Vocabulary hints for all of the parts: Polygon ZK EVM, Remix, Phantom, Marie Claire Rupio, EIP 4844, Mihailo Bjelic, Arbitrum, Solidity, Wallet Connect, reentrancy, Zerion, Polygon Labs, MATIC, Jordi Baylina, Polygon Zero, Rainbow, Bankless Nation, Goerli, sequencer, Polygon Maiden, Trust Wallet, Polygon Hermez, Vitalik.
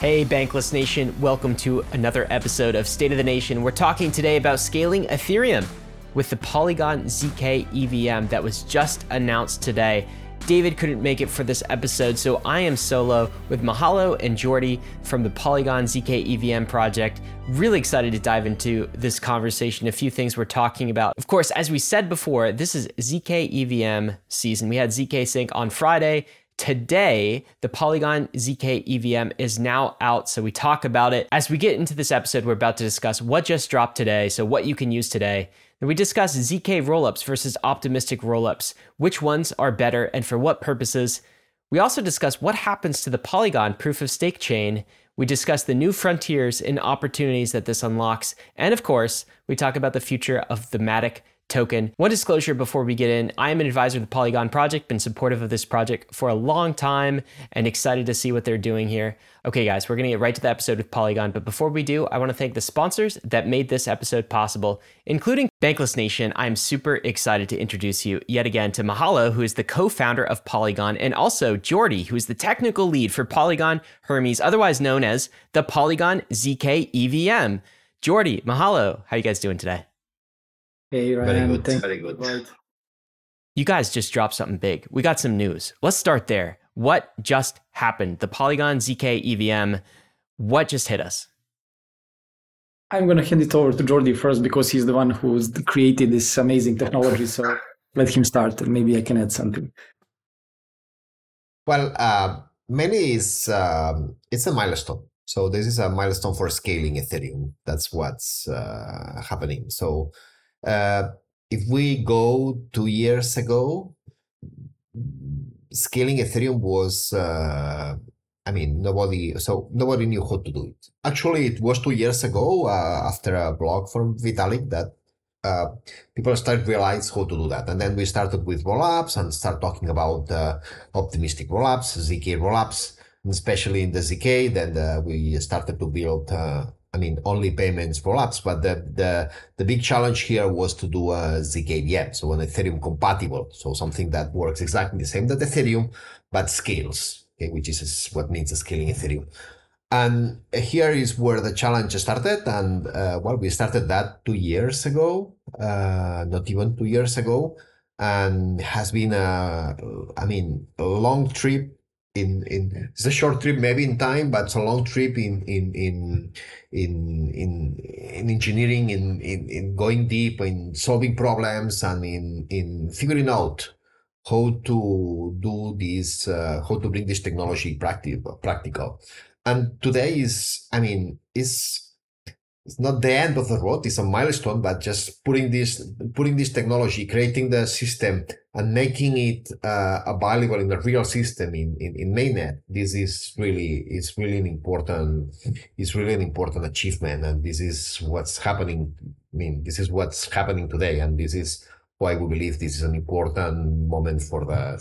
Hey Bankless Nation, welcome to another episode of State of the Nation. We're talking today about scaling Ethereum with the Polygon ZK EVM that was just announced today. David couldn't make it for this episode, so I am solo with Mihailo and Jordi from the Polygon ZK EVM project. Really excited to dive into this conversation, a few things we're talking about. Of course, as we said before, this is ZK EVM season. We had ZK Sync on Friday. Today, the Polygon ZK EVM is now out, so we talk about it. As we get into this episode, we're about to discuss what just dropped today, so what you can use today. And we discuss ZK rollups versus optimistic rollups, which ones are better and for what purposes. We also discuss what happens to the Polygon proof of stake chain. We discuss the new frontiers and opportunities that this unlocks. And of course, we talk about the future of the MATIC token. One disclosure before we get in, I am an advisor to the Polygon project, been supportive of this project for a long time and excited to see what they're doing here. Okay guys, we're gonna get right to the episode with Polygon, but before we do, I wanna thank the sponsors that made this episode possible, including Bankless Nation. I'm super excited to introduce you yet again to Mihailo, who is the co-founder of Polygon, and also Jordi, who is the technical lead for Polygon Hermez, otherwise known as the Polygon ZK EVM. Jordi, Mihailo, how are you guys doing today? Hey, Ryan. Very good. Very good. You guys just dropped something big. We got some news. Let's start there. What just happened? The Polygon ZK EVM. What just hit us? I'm going to hand it over to Jordi first because he's the one who's created this amazing technology. So let him start and maybe I can add something. Well, mainly it's a milestone. So this is a milestone for scaling Ethereum. That's what's happening. So if we go 2 years ago, scaling Ethereum was, nobody knew how to do it. Actually, it was 2 years ago after a blog from Vitalik that people started to realize how to do that. And then we started with rollups and start talking about optimistic rollups, ZK rollups, especially in the ZK. Then we started to build only payments rollups, but the big challenge here was to do a ZK EVM, so an Ethereum compatible, so something that works exactly the same that Ethereum, but scales, okay, which is what means scaling Ethereum. And here is where the challenge started, and we started that 2 years ago, not even 2 years ago, and has been a long trip. It's a short trip maybe in time, but it's a long trip in engineering, in going deep, in solving problems, and in figuring out how to do this, how to bring this technology practical. And today it's not the end of the road. It's a milestone, but just putting this technology, creating the system, and making it available in the real system in mainnet. This is really an important achievement, and this is what's happening. Today, and this is why we believe this is an important moment for the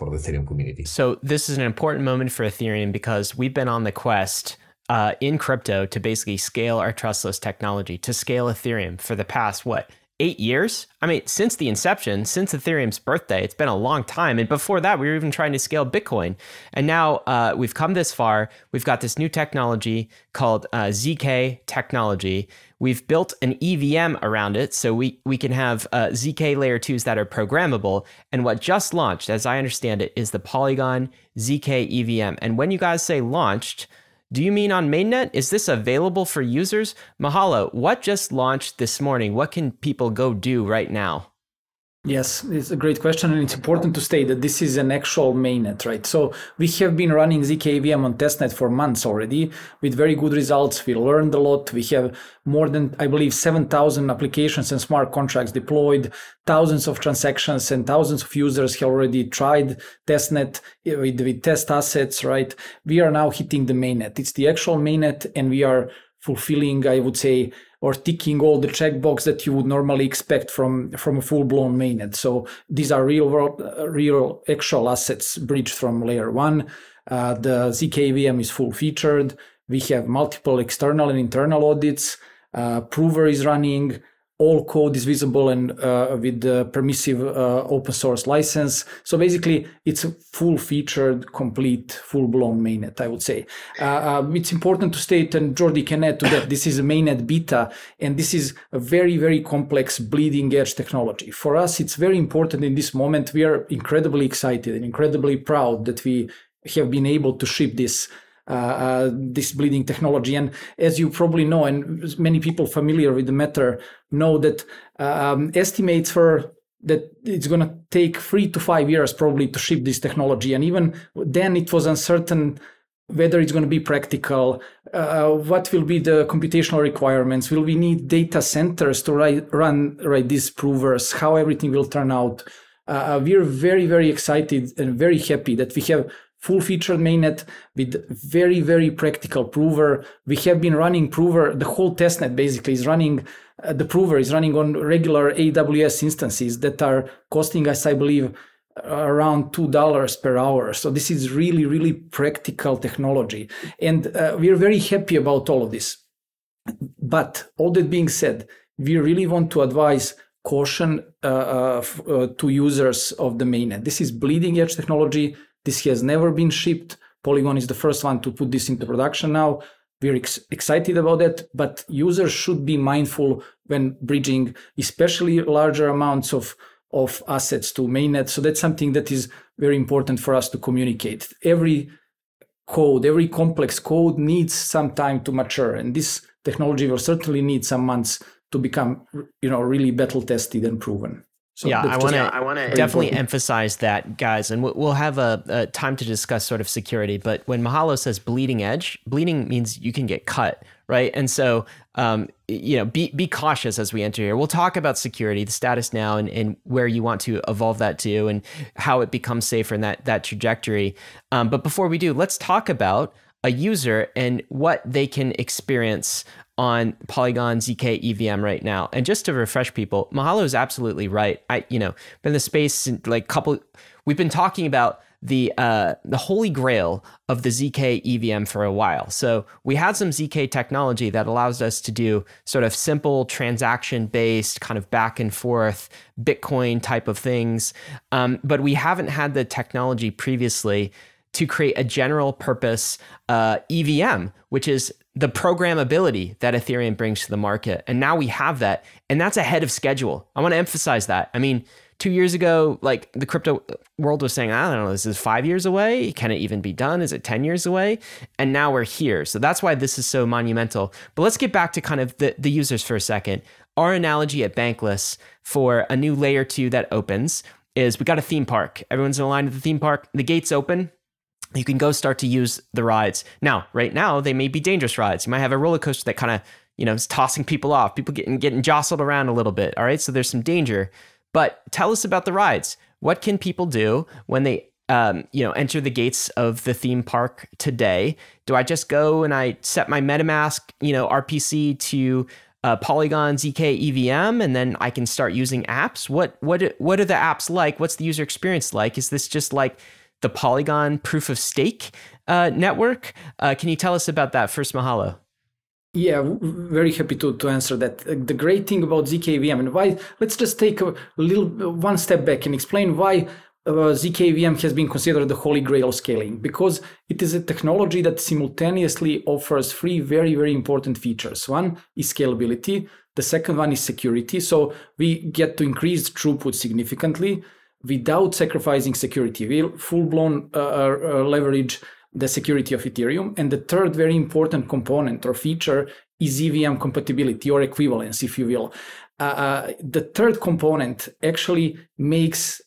Ethereum community. So this is an important moment for Ethereum because we've been on the quest in crypto to basically scale our trustless technology, to scale Ethereum for the past, 8 years? Since the inception, since Ethereum's birthday, it's been a long time. And before that, we were even trying to scale Bitcoin. And now we've come this far. We've got this new technology called ZK technology. We've built an EVM around it, so we can have ZK layer 2s that are programmable. And what just launched, as I understand it, is the Polygon ZK EVM. And when you guys say launched, do you mean on mainnet? Is this available for users? Mihailo, what just launched this morning? What can people go do right now? Yes, it's a great question. And it's important to state that this is an actual mainnet, right? So we have been running ZK EVM on testnet for months already with very good results. We learned a lot. We have more than, 7,000 applications and smart contracts deployed, thousands of transactions, and thousands of users have already tried testnet with test assets, right? We are now hitting the mainnet. It's the actual mainnet, and we are fulfilling, I would say, or ticking all the checkbox that you would normally expect from a full-blown mainnet. So these are real actual assets bridged from layer one. The ZK EVM is full-featured. We have multiple external and internal audits. Prover is running. all code is visible and with the permissive open source license. So basically, it's a full-featured, complete, full-blown mainnet, I would say. It's important to state, and Jordi can add to that, this is a mainnet beta, and this is a very, very complex bleeding-edge technology. For us, it's very important in this moment. We are incredibly excited and incredibly proud that we have been able to ship this bleeding technology. And as you probably know, and many people familiar with the matter know that estimates for that it's going to take 3 to 5 years probably to ship this technology. And even then it was uncertain whether it's going to be practical, what will be the computational requirements, will we need data centers to run these provers, how everything will turn out. We're very, very excited and very happy that we have full-featured mainnet with very, very practical prover. We have been running prover. The whole testnet basically is running. The prover is running on regular AWS instances that are costing us, I believe, around $2 per hour. So this is really, really practical technology. And we are very happy about all of this. But all that being said, we really want to advise caution to users of the mainnet. This is bleeding edge technology. This has never been shipped. Polygon is the first one to put this into production now. We're excited about that, but users should be mindful when bridging, especially larger amounts of assets to mainnet. So that's something that is very important for us to communicate. Every code, every complex code needs some time to mature, and this technology will certainly need some months to become, really battle-tested and proven. So yeah, I want to definitely emphasize that, guys, and we'll have a time to discuss sort of security. But when Mihailo says bleeding edge, bleeding means you can get cut, right? And so, be cautious as we enter here. We'll talk about security, the status now, and where you want to evolve that to, and how it becomes safer in that trajectory. But before we do, let's talk about a user and what they can experience on Polygon ZK EVM right now. And just to refresh people, Mihailo is absolutely right. I been in the space since we've been talking about the holy grail of the ZK EVM for a while. So we had some ZK technology that allows us to do sort of simple transaction-based kind of back and forth Bitcoin type of things. But we haven't had the technology previously to create a general purpose EVM, which is the programmability that Ethereum brings to the market. And now we have that, and that's ahead of schedule. I want to emphasize that. 2 years ago, the crypto world was saying, I don't know, this is 5 years away. Can it even be done? Is it 10 years away? And now we're here. So that's why this is so monumental. But let's get back to kind of the users for a second. Our analogy at Bankless for a new layer 2 that opens is we got a theme park. Everyone's in a line at the theme park. The gates open. You can go start to use the rides. Now, right now, they may be dangerous rides. You might have a roller coaster that kind of, is tossing people off, people getting jostled around a little bit. All right, so there's some danger. But tell us about the rides. What can people do when they, enter the gates of the theme park today? Do I just go and I set my MetaMask, RPC to Polygon ZK EVM, and then I can start using apps? What are the apps like? What's the user experience like? Is this just like the Polygon proof of stake network? Can you tell us about that first, Mihailo? Yeah, very happy to answer that. The great thing about ZK EVM and why, let's just take one step back and explain why ZK EVM has been considered the holy grail of scaling, because it is a technology that simultaneously offers three very, very important features. One is scalability. The second one is security. So we get to increase throughput significantly without sacrificing security. We'll full-blown leverage the security of Ethereum. And the third very important component or feature is EVM compatibility or equivalence, if you will. The third component actually makes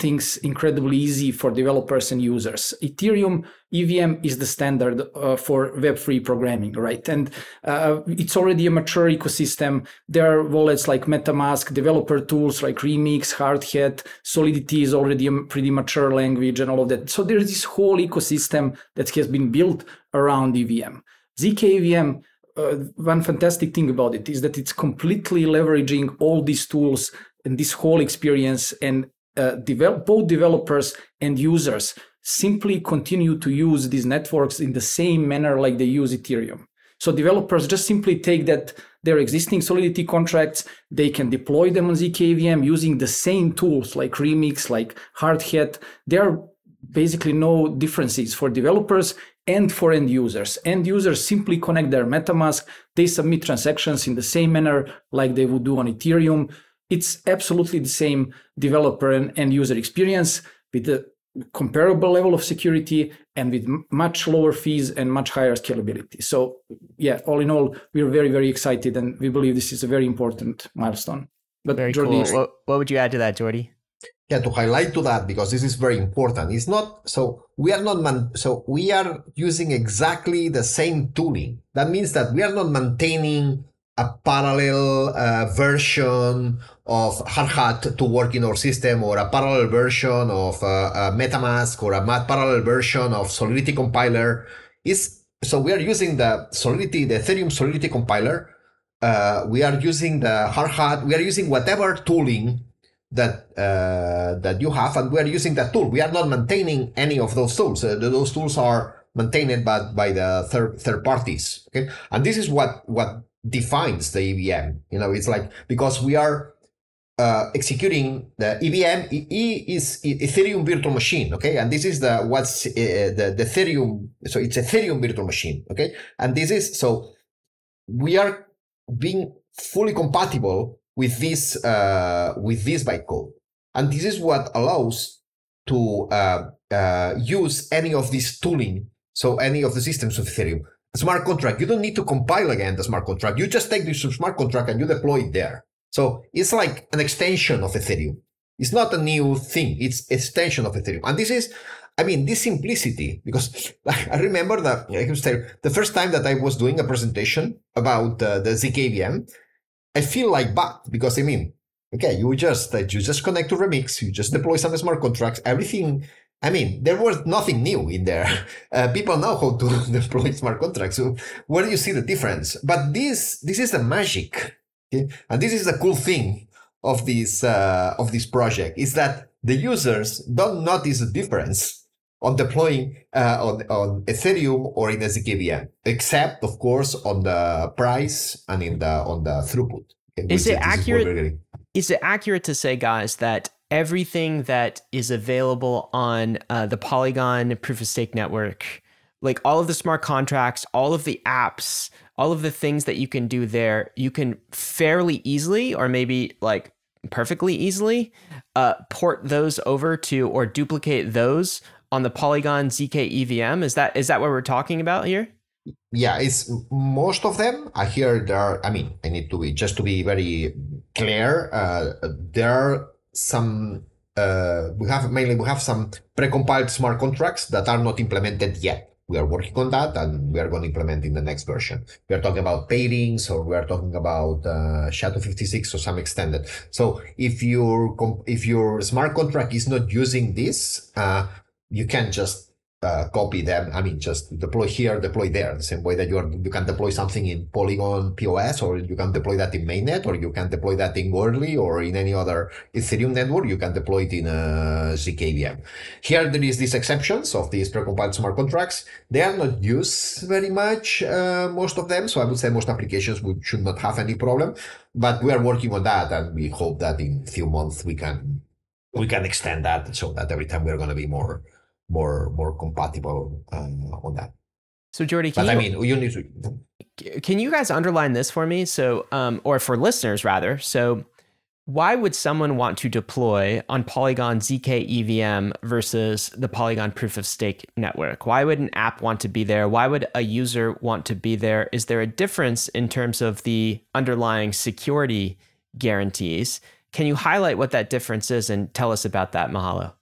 things incredibly easy for developers and users. Ethereum EVM is the standard for Web3 programming, right? And it's already a mature ecosystem. There are wallets like MetaMask, developer tools like Remix, Hardhat, Solidity is already a pretty mature language and all of that. So there's this whole ecosystem that has been built around EVM. ZK EVM, one fantastic thing about it is that it's completely leveraging all these tools and this whole experience, and both developers and users simply continue to use these networks in the same manner like they use Ethereum. So developers just simply take that their existing Solidity contracts. They can deploy them on ZK EVM using the same tools like Remix, like Hardhat. There are basically no differences for developers and for end users. End users simply connect their MetaMask. They submit transactions in the same manner like they would do on Ethereum. It's absolutely the same developer and end user experience with a comparable level of security and with much lower fees and much higher scalability. So yeah, all in all, we're very, very excited and we believe this is a very important milestone. But very Jordi, cool. What would you add to that, Jordi? Yeah, to highlight to that, because this is very important. It's not, we are using exactly the same tooling. That means that we are not maintaining a parallel version of Hardhat to work in our system, or a parallel version of MetaMask, or a parallel version of Solidity compiler. So we are using the Ethereum Solidity compiler. We are using the Hardhat. We are using whatever tooling that you have, and we are using that tool. We are not maintaining any of those tools. Those tools are maintained by the third parties. Okay, and this is what defines the EVM. You know, it's like, because we are executing the EVM. E is Ethereum virtual machine. Okay, and this is the Ethereum. So it's Ethereum virtual machine. Okay, and this is, so we are being fully compatible with this bytecode. And this is what allows to use any of this tooling, so any of the systems of Ethereum. A smart contract, you don't need to compile again the smart contract. You just take this smart contract and you deploy it there. So it's like an extension of Ethereum. It's not a new thing, it's extension of Ethereum. And this is, I mean, this simplicity, because I remember that I can say the first time that I was doing a presentation about the ZK EVM, I feel like back, because I mean, okay, you just connect to Remix, you just deploy some smart contracts, everything. I mean, there was nothing new in there. People know how to deploy smart contracts. So where do you see the difference? But this is the magic, okay? And this is the cool thing of this project, is that the users don't notice the difference on deploying on Ethereum or in ZK EVM, except of course on the price and on the throughput. Is it accurate to say, guys, that everything that is available on the Polygon proof of stake network, like all of the smart contracts, all of the apps, all of the things that you can do there, you can fairly easily, or maybe like perfectly easily, port those over to, or duplicate those on the Polygon ZK EVM? Is that what we're talking about here? Yeah, it's most of them. I hear there are, I mean, I need to be, just to be very clear, there are some, we have some pre-compiled smart contracts that are not implemented yet. We are working on that, and we are going to implement in the next version. We are talking about pairings, or we are talking about Shadow 56 or some extended. So if your smart contract is not using this, you can just copy them. I mean, just deploy here, deploy there. The same way that you can deploy something in Polygon POS, or you can deploy that in Mainnet, or you can deploy that in Goerli, or in any other Ethereum network. You can deploy it in ZK EVM. Here, there is these exceptions of these precompiled smart contracts. They are not used very much, most of them. So I would say most applications should not have any problem. But we are working on that, and we hope that in a few months we can extend that, so that every time we're going to be more compatible on that. So Jordi, can you guys underline this for me? So, or for listeners rather. So why would someone want to deploy on Polygon ZK EVM versus the Polygon proof of stake network? Why would an app want to be there? Why would a user want to be there? Is there a difference in terms of the underlying security guarantees? Can you highlight what that difference is and tell us about that, Mihailo?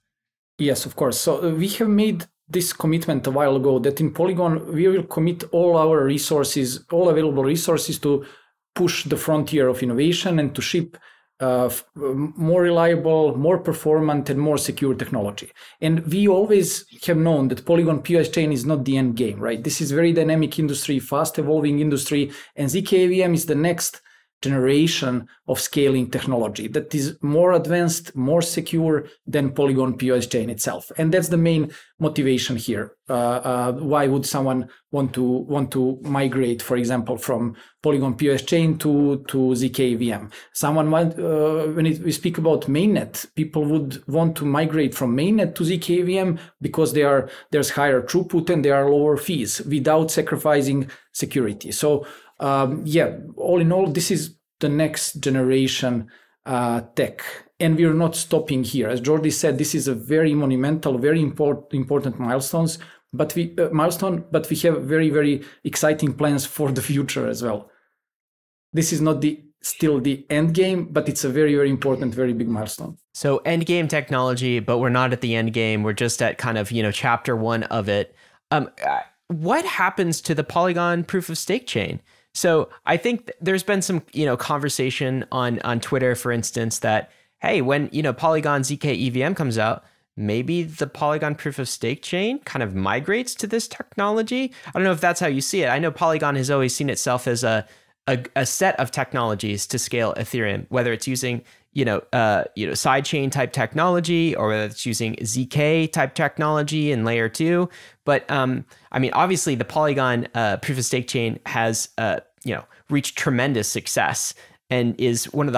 Yes, of course. So we have made this commitment a while ago that in Polygon, we will commit all our resources, all available resources, to push the frontier of innovation and to ship more reliable, more performant, and more secure technology. And we always have known that Polygon POS chain is not the end game, right? This is very dynamic industry, fast evolving industry, and ZK EVM is the next generation of scaling technology that is more advanced, more secure than Polygon POS chain itself. And that's the main motivation here. Why would someone want to migrate, for example, from Polygon POS chain to ZK EVM? Someone might, when we speak about mainnet, people would want to migrate from mainnet to ZK EVM because there's higher throughput and there are lower fees without sacrificing security. So all in all, this is the next generation tech. And we're not stopping here. As Jordi said, this is a very monumental, very important milestones. But we have very, very exciting plans for the future as well. This is not still the end game, but it's a very, very important, very big milestone. So end game technology, but we're not at the end game. We're just at kind of, chapter one of it. What happens to the Polygon proof of stake chain? So I think there's been some, conversation on Twitter, for instance, that, hey, when, Polygon ZK EVM comes out, maybe the Polygon proof of stake chain kind of migrates to this technology. I don't know if that's how you see it. I know Polygon has always seen itself as a set of technologies to scale Ethereum, whether it's using, sidechain type technology, or whether it's using ZK type technology in layer two. But obviously the Polygon proof of stake chain has, reached tremendous success and is one of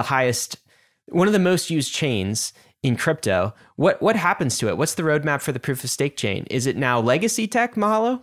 the most used chains in crypto. What happens to it? What's the roadmap for the proof of stake chain? Is it now legacy tech, Mihailo?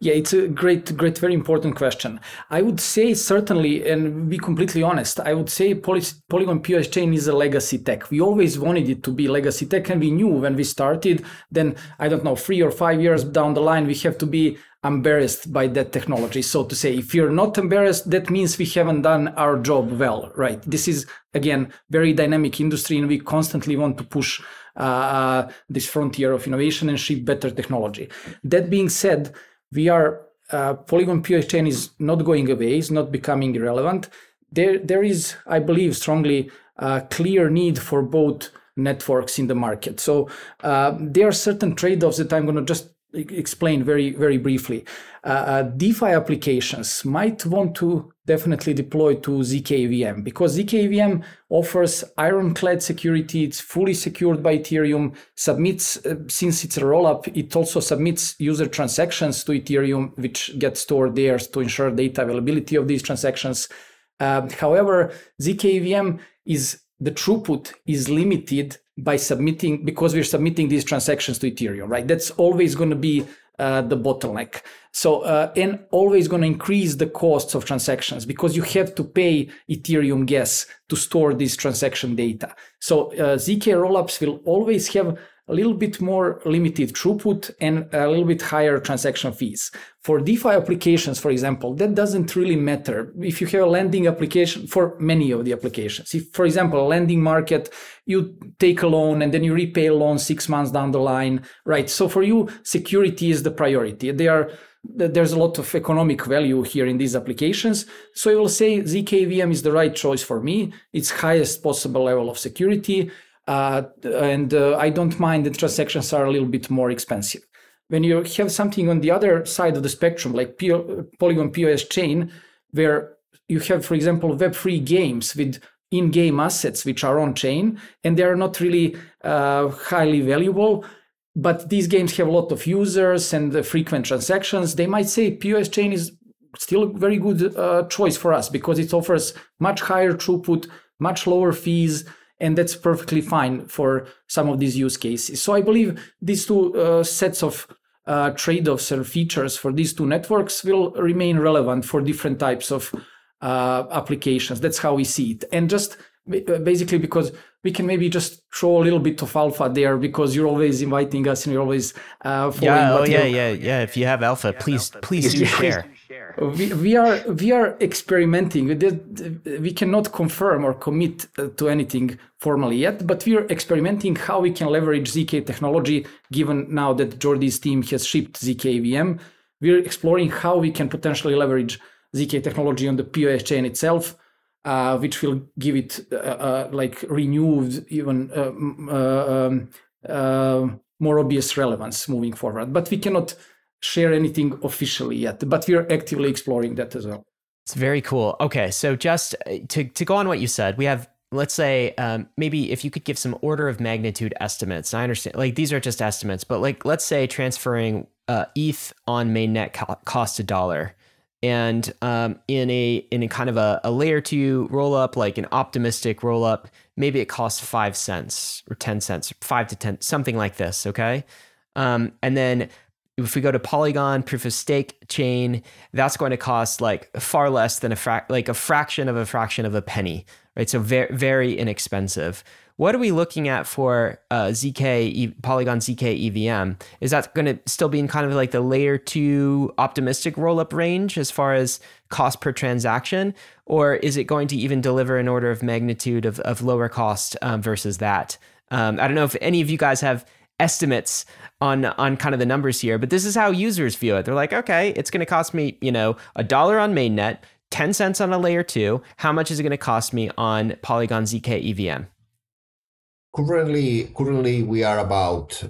Yeah, it's a great, very important question. I would say certainly, and be completely honest, I would say Polygon POS chain is a legacy tech. We always wanted it to be legacy tech, and we knew when we started, then, 3 or 5 years down the line, we have to be embarrassed by that technology. So to say, if you're not embarrassed, that means we haven't done our job well, right? This is, again, very dynamic industry, and we constantly want to push this frontier of innovation and ship better technology. That being said, Polygon POS chain is not going away, it's not becoming irrelevant. There is, I believe strongly, a clear need for both networks in the market. So there are certain trade-offs that I'm going to just explain very, very briefly. DeFi applications might want to definitely deploy to ZK EVM because ZK EVM offers ironclad security. It's fully secured by Ethereum, submits, since it's a rollup, it also submits user transactions to Ethereum, which gets stored there to ensure data availability of these transactions. However, ZK EVM the throughput is limited by submitting, because we're submitting these transactions to Ethereum, right? That's always going to be the bottleneck. So, and always going to increase the costs of transactions because you have to pay Ethereum gas to store this transaction data. So ZK rollups will always have a little bit more limited throughput and a little bit higher transaction fees. For DeFi applications, for example, that doesn't really matter. If you have a lending application, for many of the applications, if, for example, a lending market, you take a loan and then you repay a loan 6 months down the line, right? So for you, security is the priority. There's a lot of economic value here in these applications. So you will say ZK EVM is the right choice for me. It's highest possible level of security. And I don't mind the transactions are a little bit more expensive. When you have something on the other side of the spectrum, like Polygon POS chain, where you have, for example, Web3 games with in-game assets which are on-chain, and they are not really highly valuable, but these games have a lot of users and frequent transactions, they might say POS chain is still a very good choice for us because it offers much higher throughput, much lower fees, and that's perfectly fine for some of these use cases. So I believe these two sets of trade-offs and features for these two networks will remain relevant for different types of applications. That's how we see it. And just basically because we can maybe just throw a little bit of alpha there because you're always inviting us and you're always following. If you have alpha, please do share. We are experimenting. We cannot confirm or commit to anything formally yet, but we are experimenting how we can leverage ZK technology, given now that Jordi's team has shipped ZK EVM. We're exploring how we can potentially leverage ZK technology on the POS chain itself, which will give it renewed, even more obvious relevance moving forward. But we cannot share anything officially yet, but we are actively exploring that as well. It's very cool. Okay, so just to go on what you said, we have, let's say, maybe if you could give some order of magnitude estimates. I understand, like, these are just estimates, but like, let's say transferring ETH on mainnet cost $1, and in a kind of a layer 2 roll up, like an optimistic roll up, maybe it costs 5 cents or 10 cents, 5 to 10, something like this. Okay, and then if we go to Polygon proof of stake chain, that's going to cost like far less than a fraction of a penny, right? So very, very inexpensive. What are we looking at for Polygon ZK EVM? Is that going to still be in kind of like the layer 2 optimistic roll-up range as far as cost per transaction? Or is it going to even deliver an order of magnitude of lower cost versus that? I don't know if any of you guys have estimates on kind of the numbers here, but this is how users view it. They're like, okay, it's going to cost me, $1 on mainnet, 10 cents on a layer 2. How much is it going to cost me on Polygon ZK EVM? Currently we are about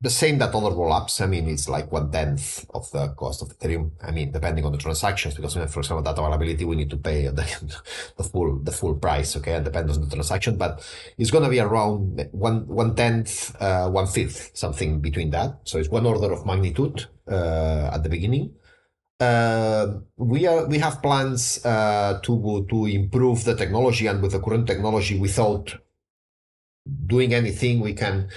the same that other rollups. I mean, it's like 1/10 of the cost of Ethereum. I mean, depending on the transactions, because for example, data availability, we need to pay the full price, okay? And depends on the transaction, but it's going to be around 1/10, 1/5, something between that. So it's one order of magnitude at the beginning. We have plans to improve the technology, and with the current technology, without doing anything, we can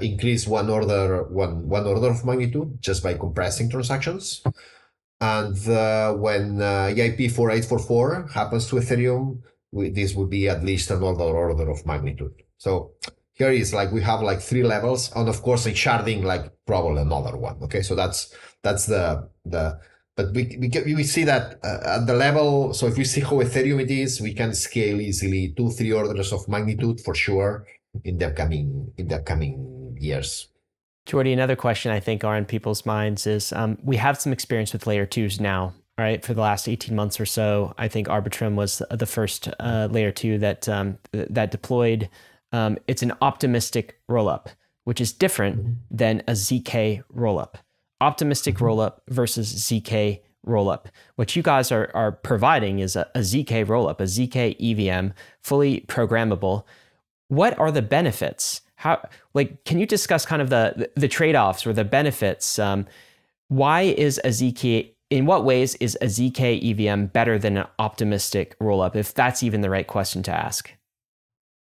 increase one order of magnitude just by compressing transactions. And when EIP 4844 happens to Ethereum, this would be at least another order of magnitude. So here is like we have like 3 levels, and of course in sharding, like probably another one. Okay, so that's the but we see that at the level. So if we see how Ethereum it is, we can scale easily 2-3 orders of magnitude for sure in the upcoming years. Jordi, another question I think are in people's minds is we have some experience with layer 2s now, right? For the last 18 months or so, I think Arbitrum was the first layer 2 that that deployed. It's an optimistic rollup, which is different than a ZK rollup. Optimistic rollup versus ZK rollup. What you guys are providing is a ZK rollup, a ZK EVM, fully programmable. What are the benefits? How, like, can you discuss kind of the trade-offs or the benefits? Why is a ZK, in what ways is a ZK EVM better than an optimistic rollup, if that's even the right question to ask?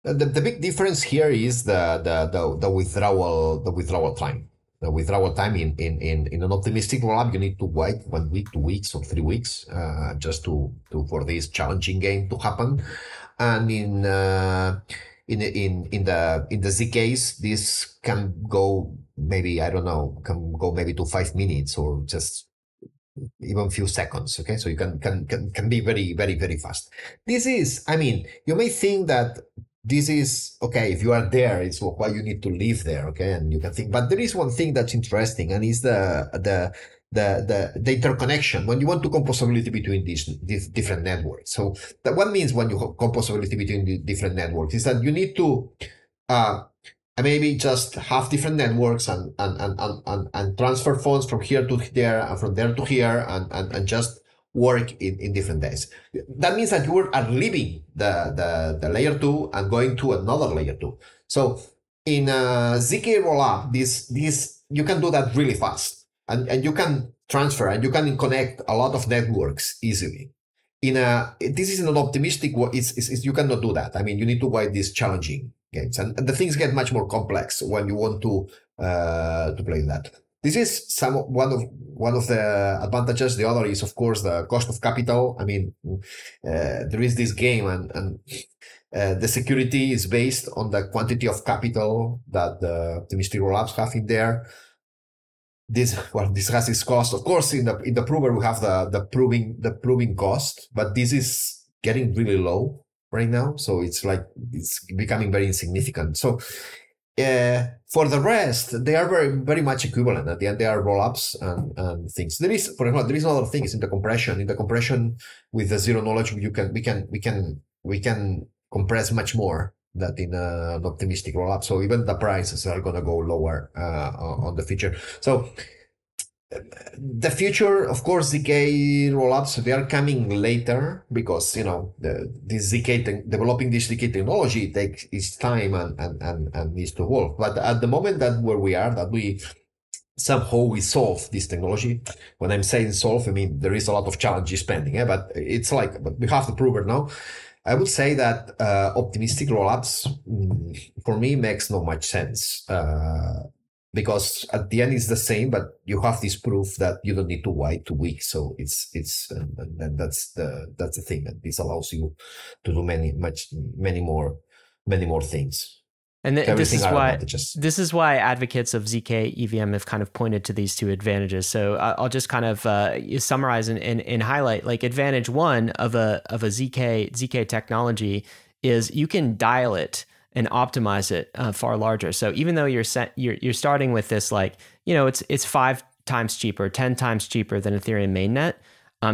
The big difference here is the withdrawal time. The withdrawal time in an optimistic rollup, you need to wait 1 week, 2 weeks, or 3 weeks just to for this challenging game to happen. And in the ZKs, this can go maybe, I don't know, can go maybe to 5 minutes or just even few seconds. Okay, so you can be very, very, very fast. This is, I mean, you may think that this is, okay, if you are there, it's why you need to live there, okay? And you can think, but there is one thing that's interesting, and is the interconnection, when you want to composability between these different networks. So that one means when you have composability between the different networks is that you need to maybe just have different networks and transfer funds from here to there and from there to here and just work in different days. That means that you are leaving the layer 2 and going to another layer 2. So in a ZK rollup, this you can do that really fast, and you can transfer and you can connect a lot of networks easily. This is an optimistic, you cannot do that. I mean, you need to wait these challenging games, and the things get much more complex when you want to play that. This is one of the advantages. The other is, of course, the cost of capital. I mean, there is this game, and the security is based on the quantity of capital that the optimistic rollups have in there. This has its cost. Of course, in the prover we have the proving cost, but this is getting really low right now. So it's becoming very insignificant. So. For the rest, they are very, very much equivalent. At the end, they are roll-ups and things. There is, for example, another thing is in the compression. In the compression with the zero knowledge, we can compress much more than in an optimistic roll-up. So even the prices are going to go lower on the feature. So the future, of course, ZK rollups, they are coming later because, you know, developing this ZK technology takes its time and needs to evolve. But at the moment that where we are, that we somehow we solve this technology. When I'm saying solve, I mean, there is a lot of challenges pending, but it's like, but we have to prove it now. I would say that optimistic rollups for me makes not much sense. Because at the end it's the same, but you have this proof that you don't need to wait 2 weeks. So and that's the thing, and this allows you to do many more things. And this is why advocates of ZK EVM have kind of pointed to these two advantages. So I'll just kind of summarize and highlight, like, advantage one of a ZK technology is you can dial it and optimize it far larger. So even though you're starting with this, like, you know, it's 5 times cheaper, 10 times cheaper than Ethereum mainnet.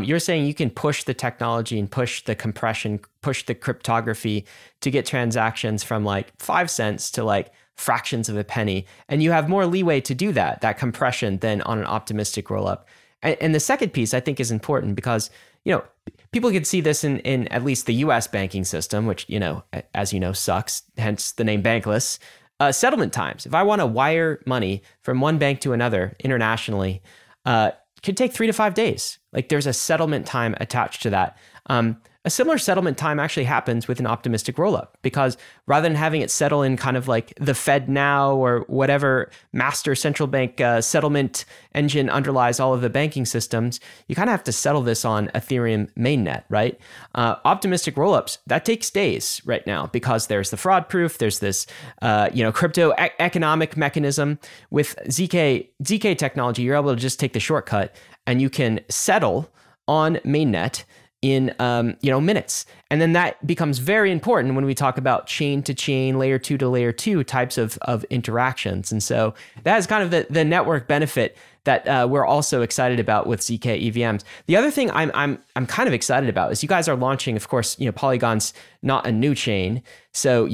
You're saying you can push the technology and push the compression, push the cryptography to get transactions from like 5 cents to like fractions of a penny. And you have more leeway to do that compression than on an optimistic roll up. And the second piece I think is important because, you know, people could see this in at least the US banking system, which, you know, as you know, sucks, hence the name Bankless. Settlement times. If I want to wire money from one bank to another internationally, could take 3 to 5 days. Like, there's a settlement time attached to that. A similar settlement time actually happens with an optimistic rollup, because rather than having it settle in kind of like the Fed now or whatever master central bank settlement engine underlies all of the banking systems, you kind of have to settle this on Ethereum mainnet, right? Optimistic rollups, that takes days right now because there's the fraud proof, there's this crypto economic mechanism. With ZK technology, you're able to just take the shortcut and you can settle on mainnet in minutes. And then that becomes very important when we talk about chain to chain, layer two to layer two types of interactions. And so that is kind of the network benefit that we're also excited about with ZK EVMs. The other thing I'm kind of excited about is you guys are launching, of course, you know, Polygon's not a new chain. So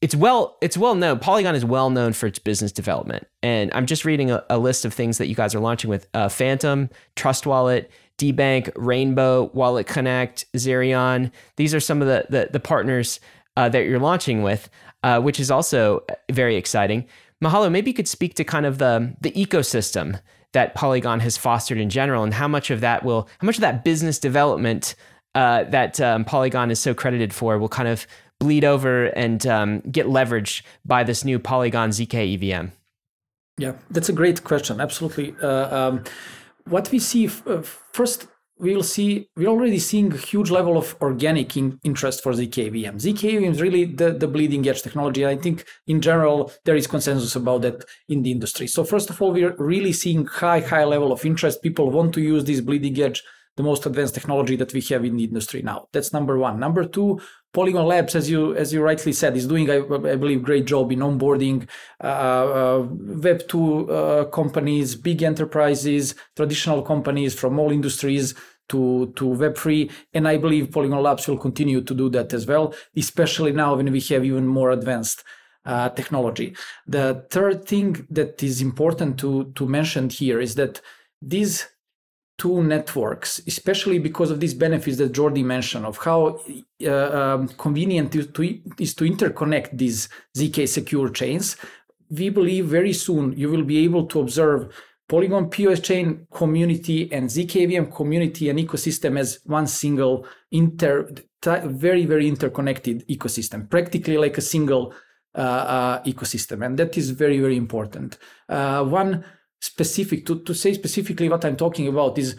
it's well known. Polygon is well known for its business development. And I'm just reading a list of things that you guys are launching with Phantom, Trust Wallet, D-Bank, Rainbow, Wallet Connect, Zerion. These are some of the partners that you're launching with, which is also very exciting. Mihailo, maybe you could speak to kind of the ecosystem that Polygon has fostered in general, and how much of that business development that Polygon is so credited for will kind of bleed over and get leveraged by this new Polygon ZK EVM. Yeah, that's a great question. Absolutely. What we see first, we're already seeing a huge level of organic interest for ZK EVM. ZK EVM is really the bleeding edge technology. I think in general, there is consensus about that in the industry. So first of all, we're really seeing high level of interest. People want to use this bleeding edge, the most advanced technology that we have in the industry now. That's number one. Number two, Polygon Labs, as you rightly said, is doing, I believe, great job in onboarding Web2 companies, big enterprises, traditional companies from all industries to Web3. And I believe Polygon Labs will continue to do that as well, especially now when we have even more advanced technology. The third thing that is important to mention here is that these two networks, especially because of these benefits that Jordi mentioned of how convenient it is to interconnect these ZK secure chains, we believe very soon you will be able to observe Polygon POS chain community and ZK EVM community and ecosystem as one single very, very interconnected ecosystem, practically like a single ecosystem. And that is very, very important. To say specifically what I'm talking about is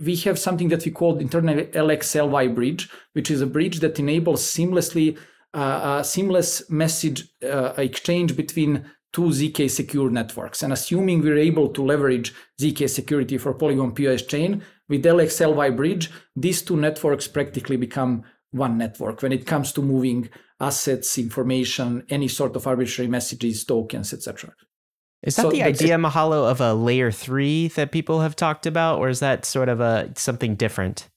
we have something that we call internal LXLY bridge, which is a bridge that enables seamless message exchange between two ZK secure networks. And assuming we're able to leverage ZK security for Polygon POS chain with LXLY bridge, these two networks practically become one network when it comes to moving assets, information, any sort of arbitrary messages, tokens, etc. Is that the idea, Mihailo, of a layer 3 that people have talked about, or is that sort of something different?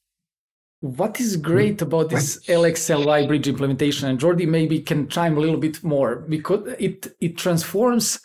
What is great about this LXLY bridge implementation, and Jordi maybe can chime a little bit more, because it transforms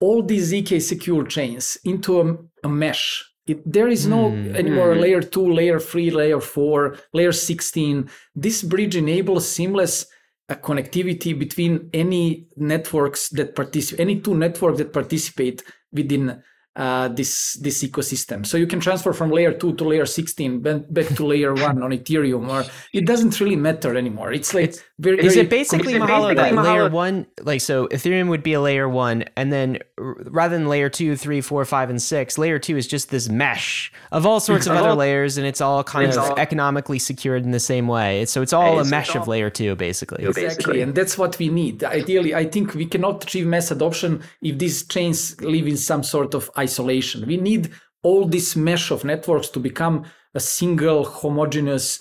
all these ZK secure chains into a mesh. There is no anymore layer 2, layer 3, layer 4, layer 16. This bridge enables seamless connectivity between any networks that participate, any two networks that participate within this ecosystem. So you can transfer from layer 2 to layer 16, back to layer 1 on Ethereum, or it doesn't really matter anymore. It's like very, very, is it basically Mihailo that layer 1, like, so Ethereum would be a layer 1, and then rather than layer 2, 3, 4, 5, and 6, layer 2 is just this mesh of all sorts of other layers, and it's all kind of economically secured in the same way. So it's all a mesh of layer 2, basically. Exactly, and that's what we need. Ideally, I think we cannot achieve mass adoption if these chains live in some sort of isolation. We need all this mesh of networks to become a single homogeneous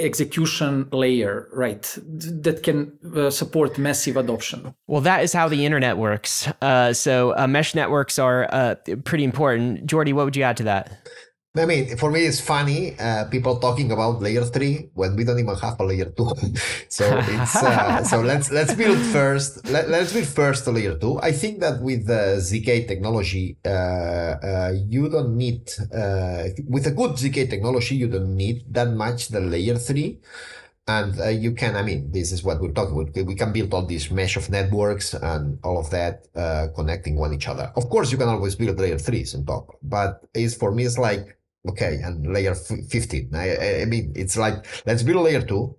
execution layer, right? That can support massive adoption. Well, that is how the internet works. So mesh networks are pretty important. Jordi, what would you add to that? I mean, for me, it's funny, people talking about layer 3 when we don't even have a layer 2. So it's so let's build first a layer 2. I think that with the ZK technology, you don't need with a good ZK technology, you don't need that much the layer 3. And you can, I mean, this is what we're talking about. We can build all this mesh of networks and all of that connecting one each other. Of course, you can always build layer 3s on top, but it's, for me, it's like, okay, and layer 15. I mean, it's like, let's build layer two.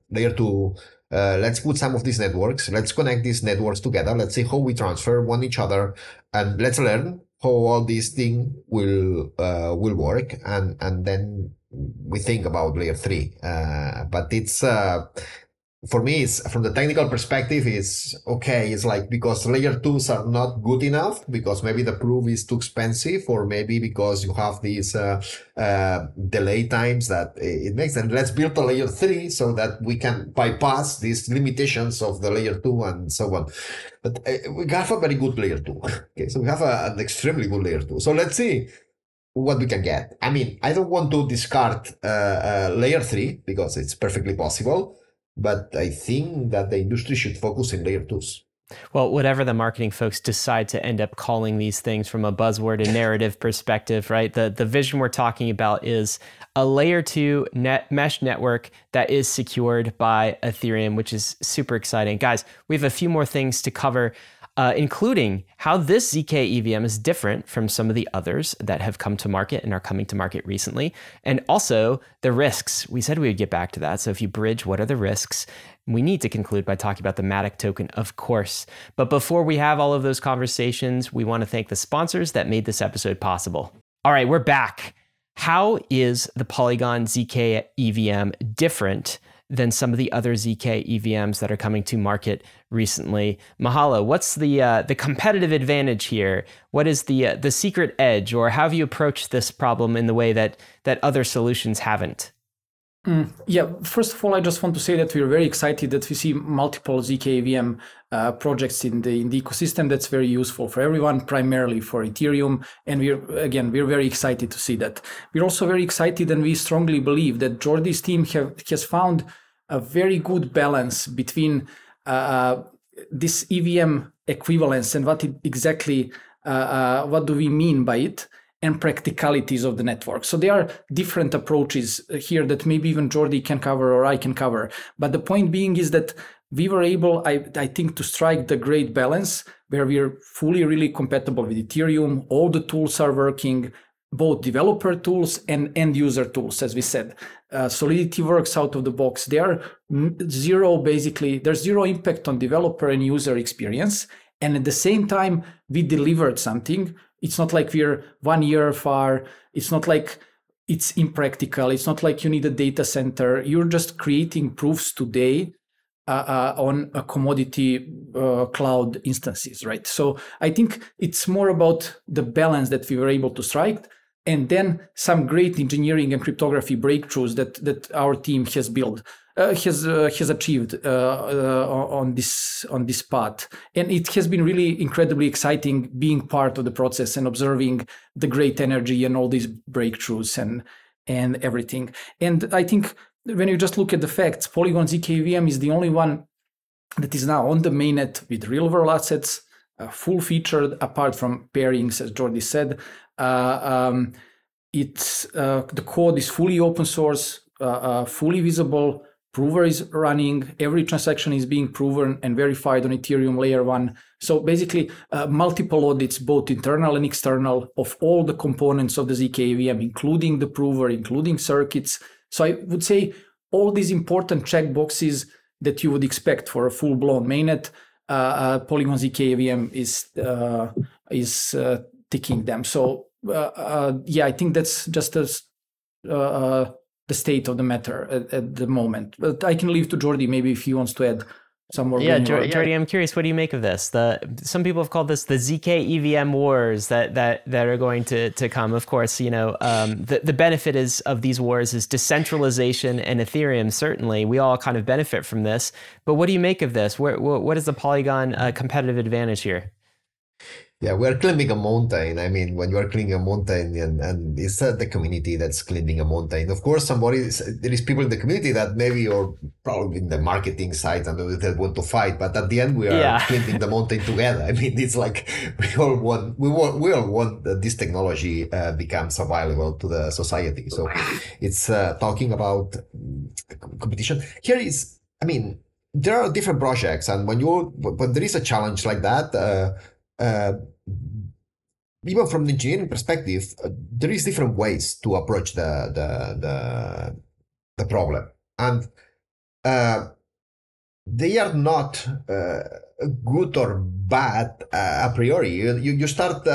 Let's put some of these networks. Let's connect these networks together. Let's see how we transfer one each other, and let's learn how all these things will work. And then we think about layer 3, but it's for me, it's from the technical perspective, it's okay. It's like, because layer 2s are not good enough, because maybe the proof is too expensive, or maybe because you have these delay times that it makes. And let's build a layer 3 so that we can bypass these limitations of the layer 2 and so on. But we have a very good layer 2. Okay, so we have an extremely good layer 2. So let's see what we can get. I mean, I don't want to discard layer 3 because it's perfectly possible, but I think that the industry should focus in layer 2s. Well, whatever the marketing folks decide to end up calling these things from a buzzword and narrative perspective, right? The vision we're talking about is a layer 2 mesh network that is secured by Ethereum, which is super exciting. Guys, we have a few more things to cover, including how this ZK EVM is different from some of the others that have come to market and are coming to market recently. And also the risks. We said we would get back to that. So if you bridge, what are the risks? We need to conclude by talking about the MATIC token, of course. But before we have all of those conversations, we want to thank the sponsors that made this episode possible. All right, we're back. How is the Polygon ZK EVM different than some of the other ZK EVMs that are coming to market recently? Mihailo, what's the competitive advantage here? What is the secret edge, or how have you approached this problem in the way that other solutions haven't? Yeah, first of all, I just want to say that we are very excited that we see multiple ZK EVM projects in the ecosystem. That's very useful for everyone, primarily for Ethereum. And we're very excited to see that. We're also very excited, and we strongly believe that Jordi's team has found a very good balance between this EVM equivalence and what do we mean by it, and practicalities of the network. So there are different approaches here that maybe even Jordi can cover or I can cover. But the point being is that we were able, I think, to strike the great balance where we're really compatible with Ethereum. All the tools are working, both developer tools and end user tools, as we said. Solidity works out of the box. There's zero impact on developer and user experience. And at the same time, we delivered something. It's not like we're 1 year far. It's not like it's impractical. It's not like you need a data center. You're just creating proofs today on a commodity cloud instances, right? So I think it's more about the balance that we were able to strike, and then some great engineering and cryptography breakthroughs that our team has built. Has achieved on this path, and it has been really incredibly exciting being part of the process and observing the great energy and all these breakthroughs and everything. And I think when you just look at the facts, Polygon ZK EVM is the only one that is now on the mainnet with real world assets, full-featured, apart from pairings, as Jordi said. The code is fully open source, fully visible. Prover is running. Every transaction is being proven and verified on Ethereum layer one. So basically, multiple audits, both internal and external, of all the components of the ZK EVM, including the prover, including circuits. So I would say all these important checkboxes that you would expect for a full-blown mainnet, Polygon ZK EVM is ticking them. So yeah, I think that's just the state of the matter at the moment. But I can leave to Jordi maybe if he wants to add some more. Yeah, Jordi, I'm curious, what do you make of this? Some people have called this the ZK EVM wars that are going to come. Of course, you know, the benefit of these wars is decentralization and Ethereum. Certainly, we all kind of benefit from this. But what do you make of this? What is the Polygon competitive advantage here? Yeah, we're climbing a mountain. I mean, when you are climbing a mountain, and it's not the community that's climbing a mountain. Of course, there is people in the community that maybe or probably in the marketing side and that want to fight, but at the end we are climbing the mountain together. I mean, it's like we all want that this technology becomes available to the society. So it's talking about competition. Here is, I mean, there are different projects, and when there is a challenge like that. Even from the engineering perspective, there is different ways to approach the problem, and they are not good or bad a priori. You start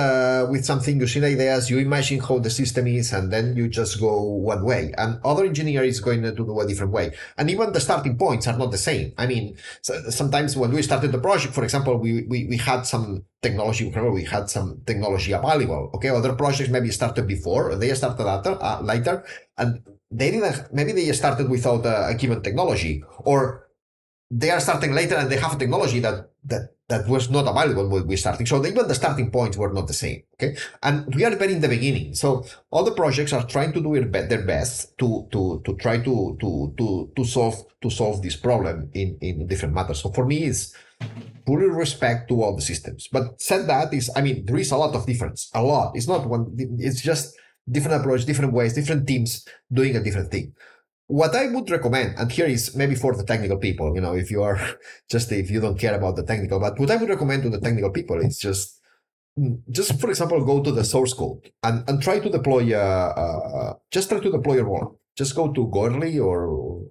with something, you see ideas, you imagine how the system is, and then you just go one way, and other engineer is going to do a different way. And even the starting points are not the same. I mean, so sometimes when we started the project, for example, we had some technology. We had some technology available. Okay, other projects maybe started before, they started later, and they didn't. Maybe they started without a given technology, or they are starting later and they have a technology that was not available when we starting. So even the starting points were not the same. Okay, and we are very in the beginning. So all the projects are trying to do their best to try to solve this problem in different matters. So for me, it's fully respect to all the systems. But said that is, I mean, there is a lot of difference. A lot. It's not one. It's just different approach, different ways, different teams doing a different thing. What I would recommend, and here is maybe for the technical people, you know, if you don't care about the technical, but what I would recommend to the technical people is just for example, go to the source code and try to deploy, just try to deploy your wallet. Just go to Goerli or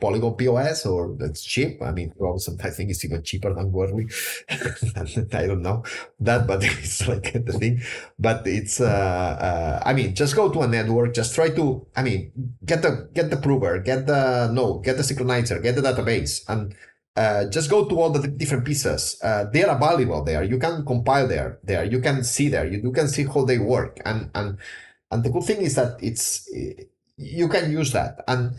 Polygon POS, or that's cheap. I mean, I think it's even cheaper than Goerli. I don't know that, but it's like the thing. But it's, I mean, just go to a network. Just try to, I mean, get the prover, get the node, get the synchronizer, get the database, and just go to all the different pieces. They are available there. You can compile there. You can see there. You can see how they work. And the good thing is that you can use that, and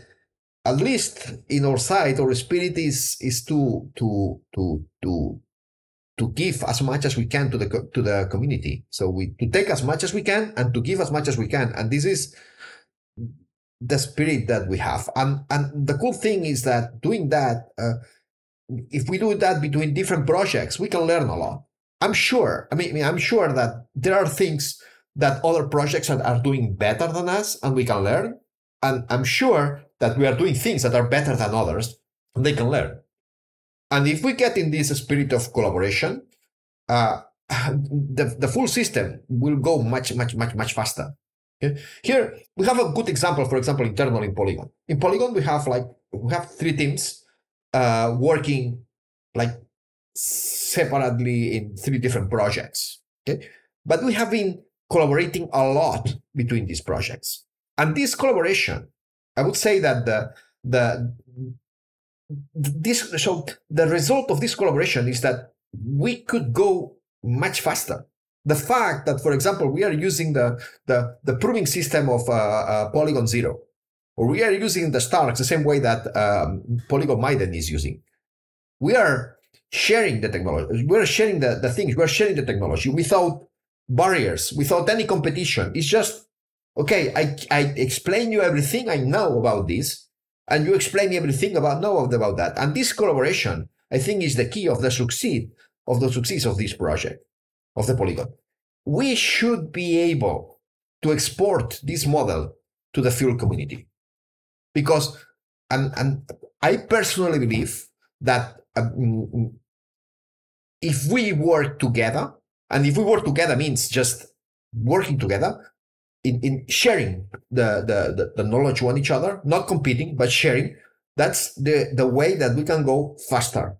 at least in our side, our spirit is to give as much as we can to the community. So to take as much as we can and to give as much as we can, and this is the spirit that we have. And the cool thing is that doing that, if we do that between different projects, we can learn a lot. I'm sure. I'm sure that there are things that other projects are doing better than us, and we can learn. And I'm sure that we are doing things that are better than others, and they can learn. And if we get in this spirit of collaboration, the full system will go much, much, much, much faster. Okay? Here, we have a good example, for example, internally in Polygon. In Polygon, we have three teams working like separately in three different projects. Okay? But we have been collaborating a lot between these projects. And this collaboration, I would say that the result of this collaboration is that we could go much faster. The fact that, for example, we are using the proving system of Polygon Zero, or we are using the Starks the same way that Polygon Maiden is using. We are sharing the technology. We are sharing the things. We are sharing the technology without barriers, without any competition. It's just, okay, I explain you everything I know about this, and you explain everything about that. And this collaboration, I think, is the key of the succeed of the success of this project, of the Polygon. We should be able to export this model to the full community. Because, and I personally believe that if we work together, and if we work together means just working together, in sharing the knowledge on each other, not competing, but sharing, that's the way that we can go faster.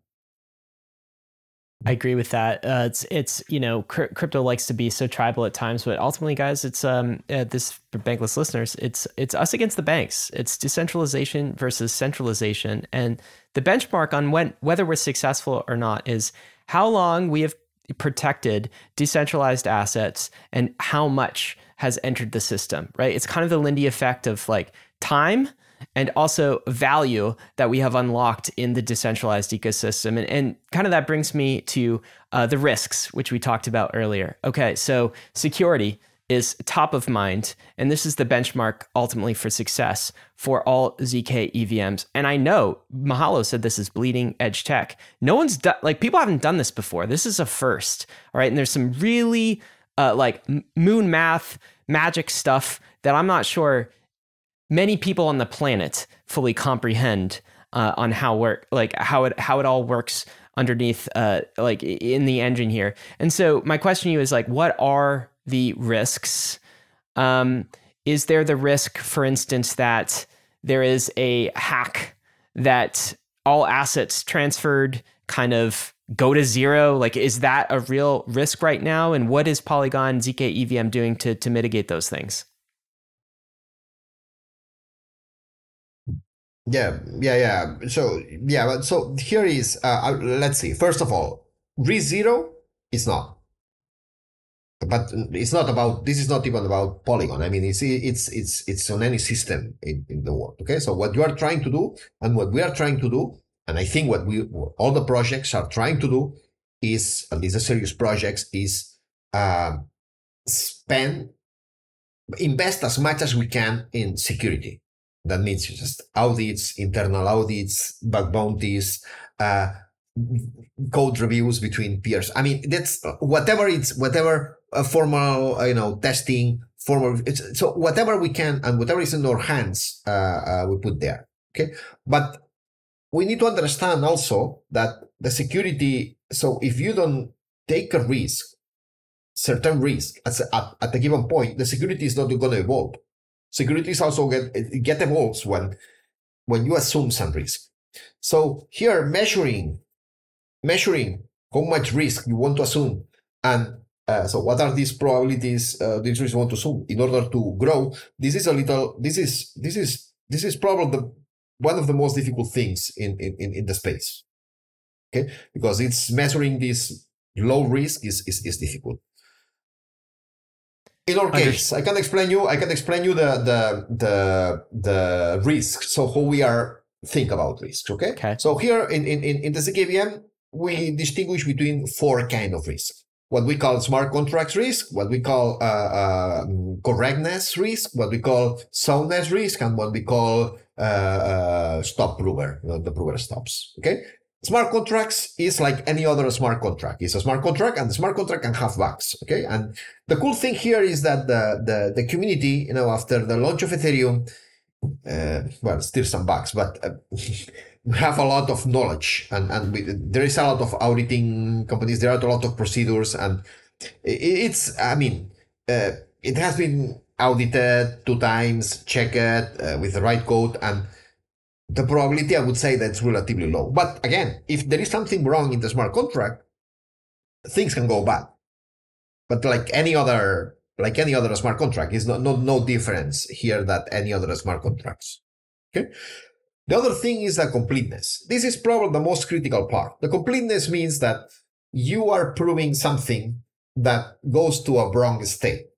I agree with that. It's you know, crypto likes to be so tribal at times, but ultimately, guys, it's this for Bankless listeners, it's us against the banks. It's decentralization versus centralization, and the benchmark on whether we're successful or not is how long we have protected decentralized assets and how much has entered the system. Right? It's kind of the Lindy effect of like time. And also value that we have unlocked in the decentralized ecosystem. And kind of that brings me to the risks, which we talked about earlier. Okay, so security is top of mind. And this is the benchmark ultimately for success for all ZK EVMs. And I know Mihailo said this is bleeding edge tech. No one's done, like people haven't done this before. This is a first, all right? And there's some really like moon math, magic stuff that I'm not sure many people on the planet fully comprehend on how it all works underneath, like in the engine here. And so my question to you is like, what are the risks? Is there the risk, for instance, that there is a hack that all assets transferred kind of go to zero? Like, is that a real risk right now? And what is Polygon ZK EVM doing to mitigate those things? Yeah. So here is, let's see. First of all, risk zero is not. But it's not about, this is not even about Polygon. I mean, it's on any system in the world. Okay. So what you are trying to do and what we are trying to do, and I think what all the projects are trying to do is, at least the serious projects, is invest as much as we can in security. That means just audits, internal audits, bug bounties, code reviews between peers. I mean, that's whatever formal, testing, so whatever we can and whatever is in our hands, we put there. Okay. But we need to understand also that the security. So if you don't take a certain risk at a given point, the security is not going to evolve. Securities also get evolves when you assume some risk. So here, measuring how much risk you want to assume, and so what are these probabilities these risks want to assume in order to grow? This is probably one of the most difficult things in the space. Okay, because it's measuring this low risk is difficult. In our case, I can explain you the risks. So how we are think about risks. Okay. So here in the ZK EVM, we distinguish between four kinds of risks. What we call smart contracts risk, what we call correctness risk, what we call soundness risk, and what we call stop prover. The prover stops. Okay. Smart contracts is like any other smart contract. It's a smart contract, and the smart contract can have bugs. Okay, and the cool thing here is that the community, after the launch of Ethereum, still some bugs, but we have a lot of knowledge, and there is a lot of auditing companies. There are a lot of procedures, and it has been audited 2 times, checked with the right code, and the probability, I would say, that's relatively low. But again, if there is something wrong in the smart contract, things can go bad. But like any other smart contract, it's no difference here that any other smart contracts. Okay. The other thing is the completeness. This is probably the most critical part. The completeness means that you are proving something that goes to a wrong state.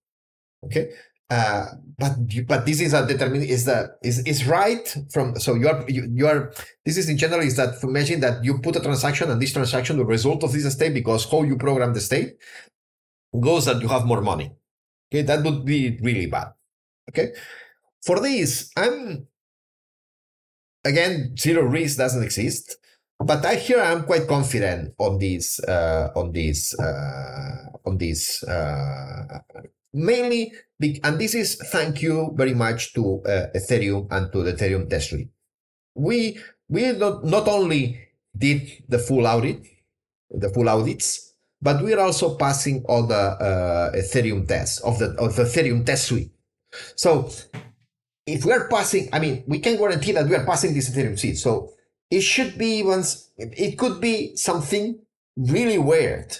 Okay. But this is a determinant is right from, so you are this is in general is that imagine that you put a transaction and this transaction, the result of this state, because how you program the state goes that you have more money. Okay, that would be really bad. Okay, for this, I'm again, zero risk doesn't exist. But here I'm quite confident on this, mainly, and this is thank you very much to Ethereum and to the Ethereum test suite. We not only did the full audits, but we are also passing all the Ethereum tests of the Ethereum test suite. So if we are passing, I mean, we can guarantee that we are passing this Ethereum seed. So it should be it could be something really weird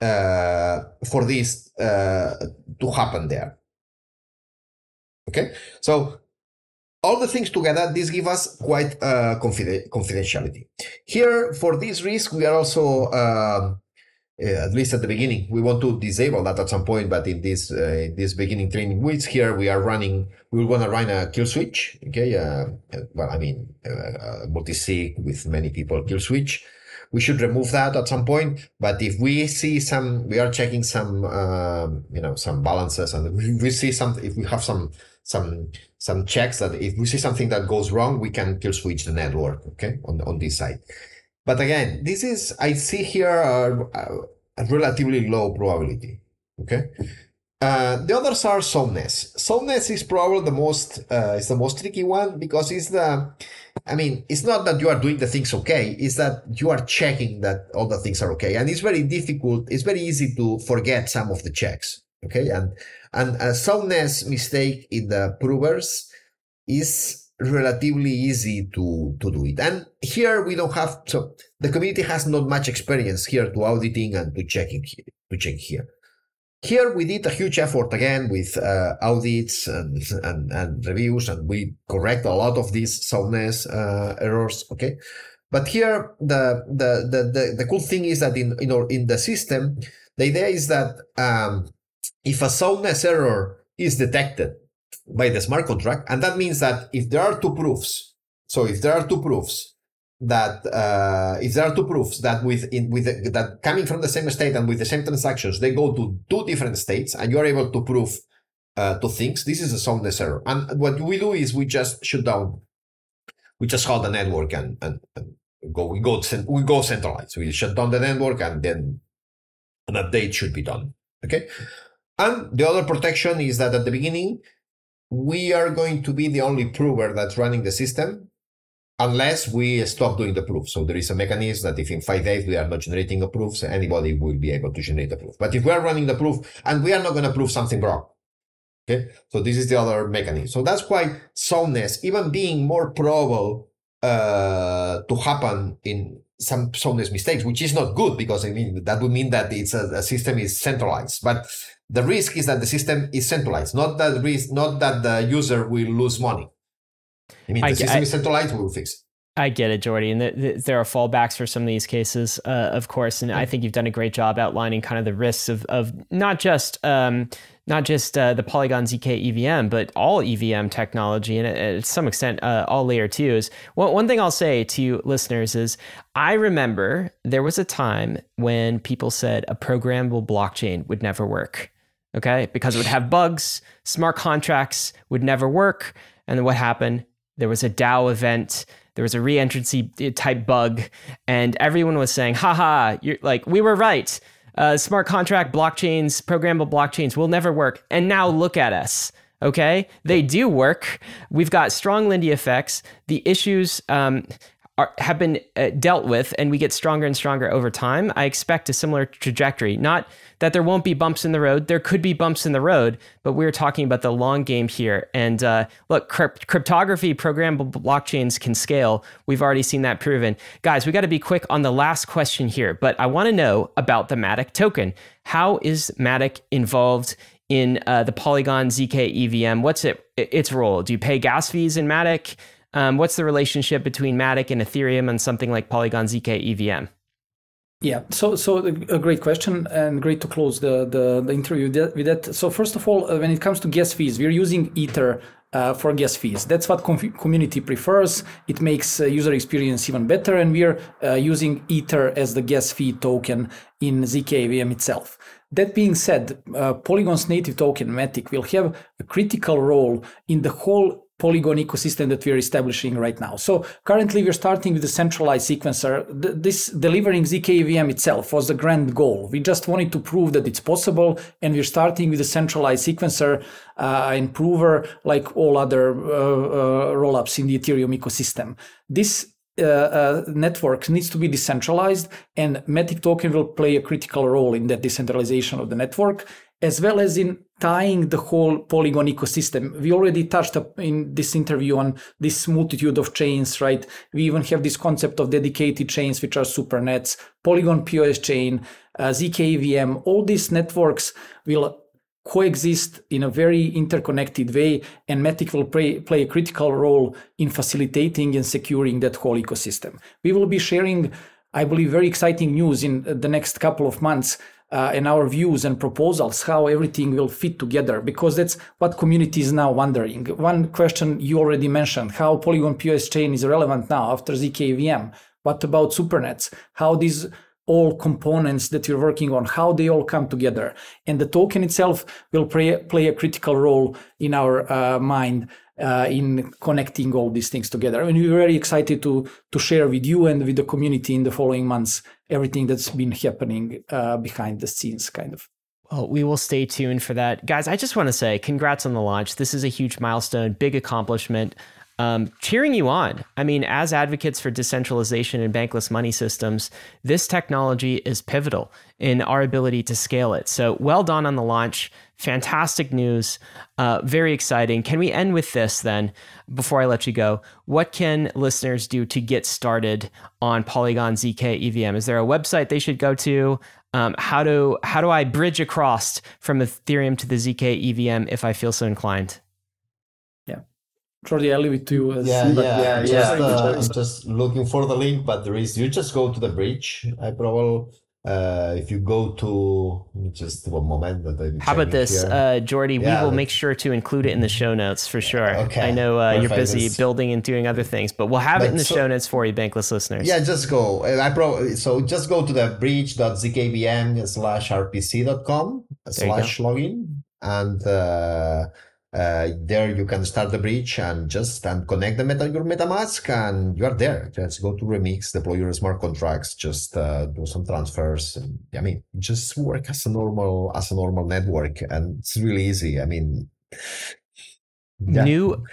for this to happen there. Okay, so all the things together, this gives us quite confidentiality. Here for this risk, we are also at least at the beginning, we want to disable that at some point. But in this beginning training, which here we are running, we want to run a kill switch. Okay, multi-sig with many people kill switch. We should remove that at some point. But if we see we are checking some balances, and we see some, if we have some checks that if we see something that goes wrong, we can kill switch the network, okay, on this side. But again, this is, I see here a relatively low probability, okay? The others are soundness. Soundness is probably the most tricky one, because it's not that you are doing the things okay, it's that you are checking that all the things are okay. And it's very difficult, it's very easy to forget some of the checks. Okay, and a soundness mistake in the provers is relatively easy to do it. And here we don't have, so the community has not much experience here to auditing and to checking here. Here we did a huge effort again with audits and reviews, and we correct a lot of these soundness errors. Okay, but here the cool thing is that in the system, the idea is that if a soundness error is detected by the smart contract, and that means that if there are two proofs that that coming from the same state and with the same transactions, they go to two different states, and you are able to prove two things, this is a soundness error. And what we do is we just shut down, we just halt the network and we go centralized. We shut down the network, and then an update should be done. Okay. And the other protection is that at the beginning, we are going to be the only prover that's running the system unless we stop doing the proof. So there is a mechanism that if in 5 days we are not generating a proof, so anybody will be able to generate a proof. But if we are running the proof, and we are not going to prove something wrong. Okay. So this is the other mechanism. So that's why soundness, even being more probable to happen in some soundness mistakes, which is not good, because that would mean that it's a system is centralized. But the risk is that the system is centralized, not that the user will lose money. The system is centralized, we will fix it. I get it, Jordi. And there are fallbacks for some of these cases, of course. And I think you've done a great job outlining kind of the risks of not just the Polygon ZK EVM, but all EVM technology, and to some extent, all layer twos. One thing I'll say to you listeners is, I remember there was a time when people said a programmable blockchain would never work, okay? Because it would have bugs, smart contracts would never work. And then what happened? There was a DAO event. There was a reentrancy type bug, and everyone was saying, haha, you're like, we were right. Smart contract blockchains, programmable blockchains will never work. And now look at us. Okay. They do work. We've got strong Lindy effects. The issues have been dealt with, and we get stronger and stronger over time. I expect a similar trajectory, not that there won't be bumps in the road. There could be bumps in the road, but we're talking about the long game here. And look, cryptography, programmable blockchains can scale. We've already seen that proven. Guys, we got to be quick on the last question here, but I want to know about the MATIC token. How is MATIC involved in the Polygon ZK EVM? What's its role? Do you pay gas fees in MATIC? What's the relationship between MATIC and Ethereum and something like Polygon ZK EVM? Yeah, so a great question, and great to close the interview with that. So first of all, when it comes to gas fees, we're using Ether for gas fees. That's what community prefers. It makes user experience even better, and we're using Ether as the gas fee token in ZK EVM itself. That being said, Polygon's native token, MATIC, will have a critical role in the whole Polygon ecosystem that we are establishing right now. So currently we're starting with the centralized sequencer. This delivering ZK EVM itself was the grand goal. We just wanted to prove that it's possible, and we're starting with a centralized sequencer and prover like all other rollups in the Ethereum ecosystem. This network needs to be decentralized, and MATIC token will play a critical role in that decentralization of the network, as well as in tying the whole Polygon ecosystem. We already touched up in this interview on this multitude of chains, right? We even have this concept of dedicated chains, which are supernets, Polygon POS chain, ZK EVM. All these networks will coexist in a very interconnected way, and MATIC will play a critical role in facilitating and securing that whole ecosystem. We will be sharing, I believe, very exciting news in the next couple of months, and our views and proposals, how everything will fit together, because that's what community is now wondering. One question you already mentioned, how Polygon POS chain is relevant now after ZK EVM. What about supernets? How these all components that you're working on, how they all come together? And the token itself will play a critical role in our mind in connecting all these things together. And we're very excited to share with you and with the community in the following months everything that's been happening behind the scenes, kind of. Well, we will stay tuned for that. Guys, I just want to say congrats on the launch. This is a huge milestone, big accomplishment. Cheering you on. I mean, as advocates for decentralization and bankless money systems, this technology is pivotal in our ability to scale it. So well done on the launch. Fantastic news. Very exciting. Can we end with this then, before I let you go? What can listeners do to get started on Polygon ZK EVM? Is there a website they should go to? How do I bridge across from Ethereum to the ZK EVM if I feel so inclined? Jordi, I'll leave it to you. I'm just looking for the link, but there is, you just go to the bridge. I probably, if you go to, just one moment. How about this, Jordi, we will make sure to include it in the show notes for sure. Okay. I know you're busy building and doing other things, but we'll have it in the show notes for you, Bankless listeners. Yeah, just go. So just go to the bridge.zkvm/rpc.com/login and... there you can start the bridge and connect the your MetaMask, and you are there. Just go to Remix, deploy your smart contracts, just do some transfers. And, I mean, just work as a normal network, and it's really easy. I mean, yeah. New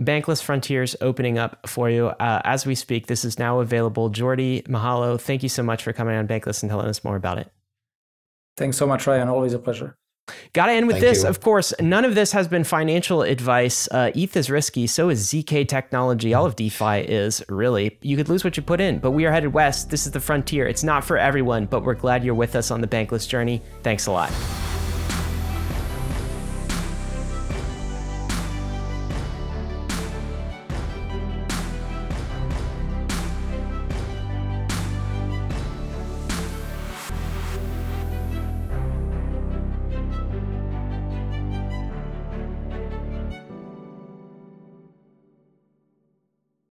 bankless frontiers opening up for you as we speak. This is now available. Jordi, Mihailo, thank you so much for coming on Bankless and telling us more about it. Thanks so much, Ryan. Always a pleasure. Got to end with this. Of course, none of this has been financial advice. ETH is risky. So is ZK technology. All of DeFi is, really. You could lose what you put in, but we are headed west. This is the frontier. It's not for everyone, but we're glad you're with us on the Bankless journey. Thanks a lot.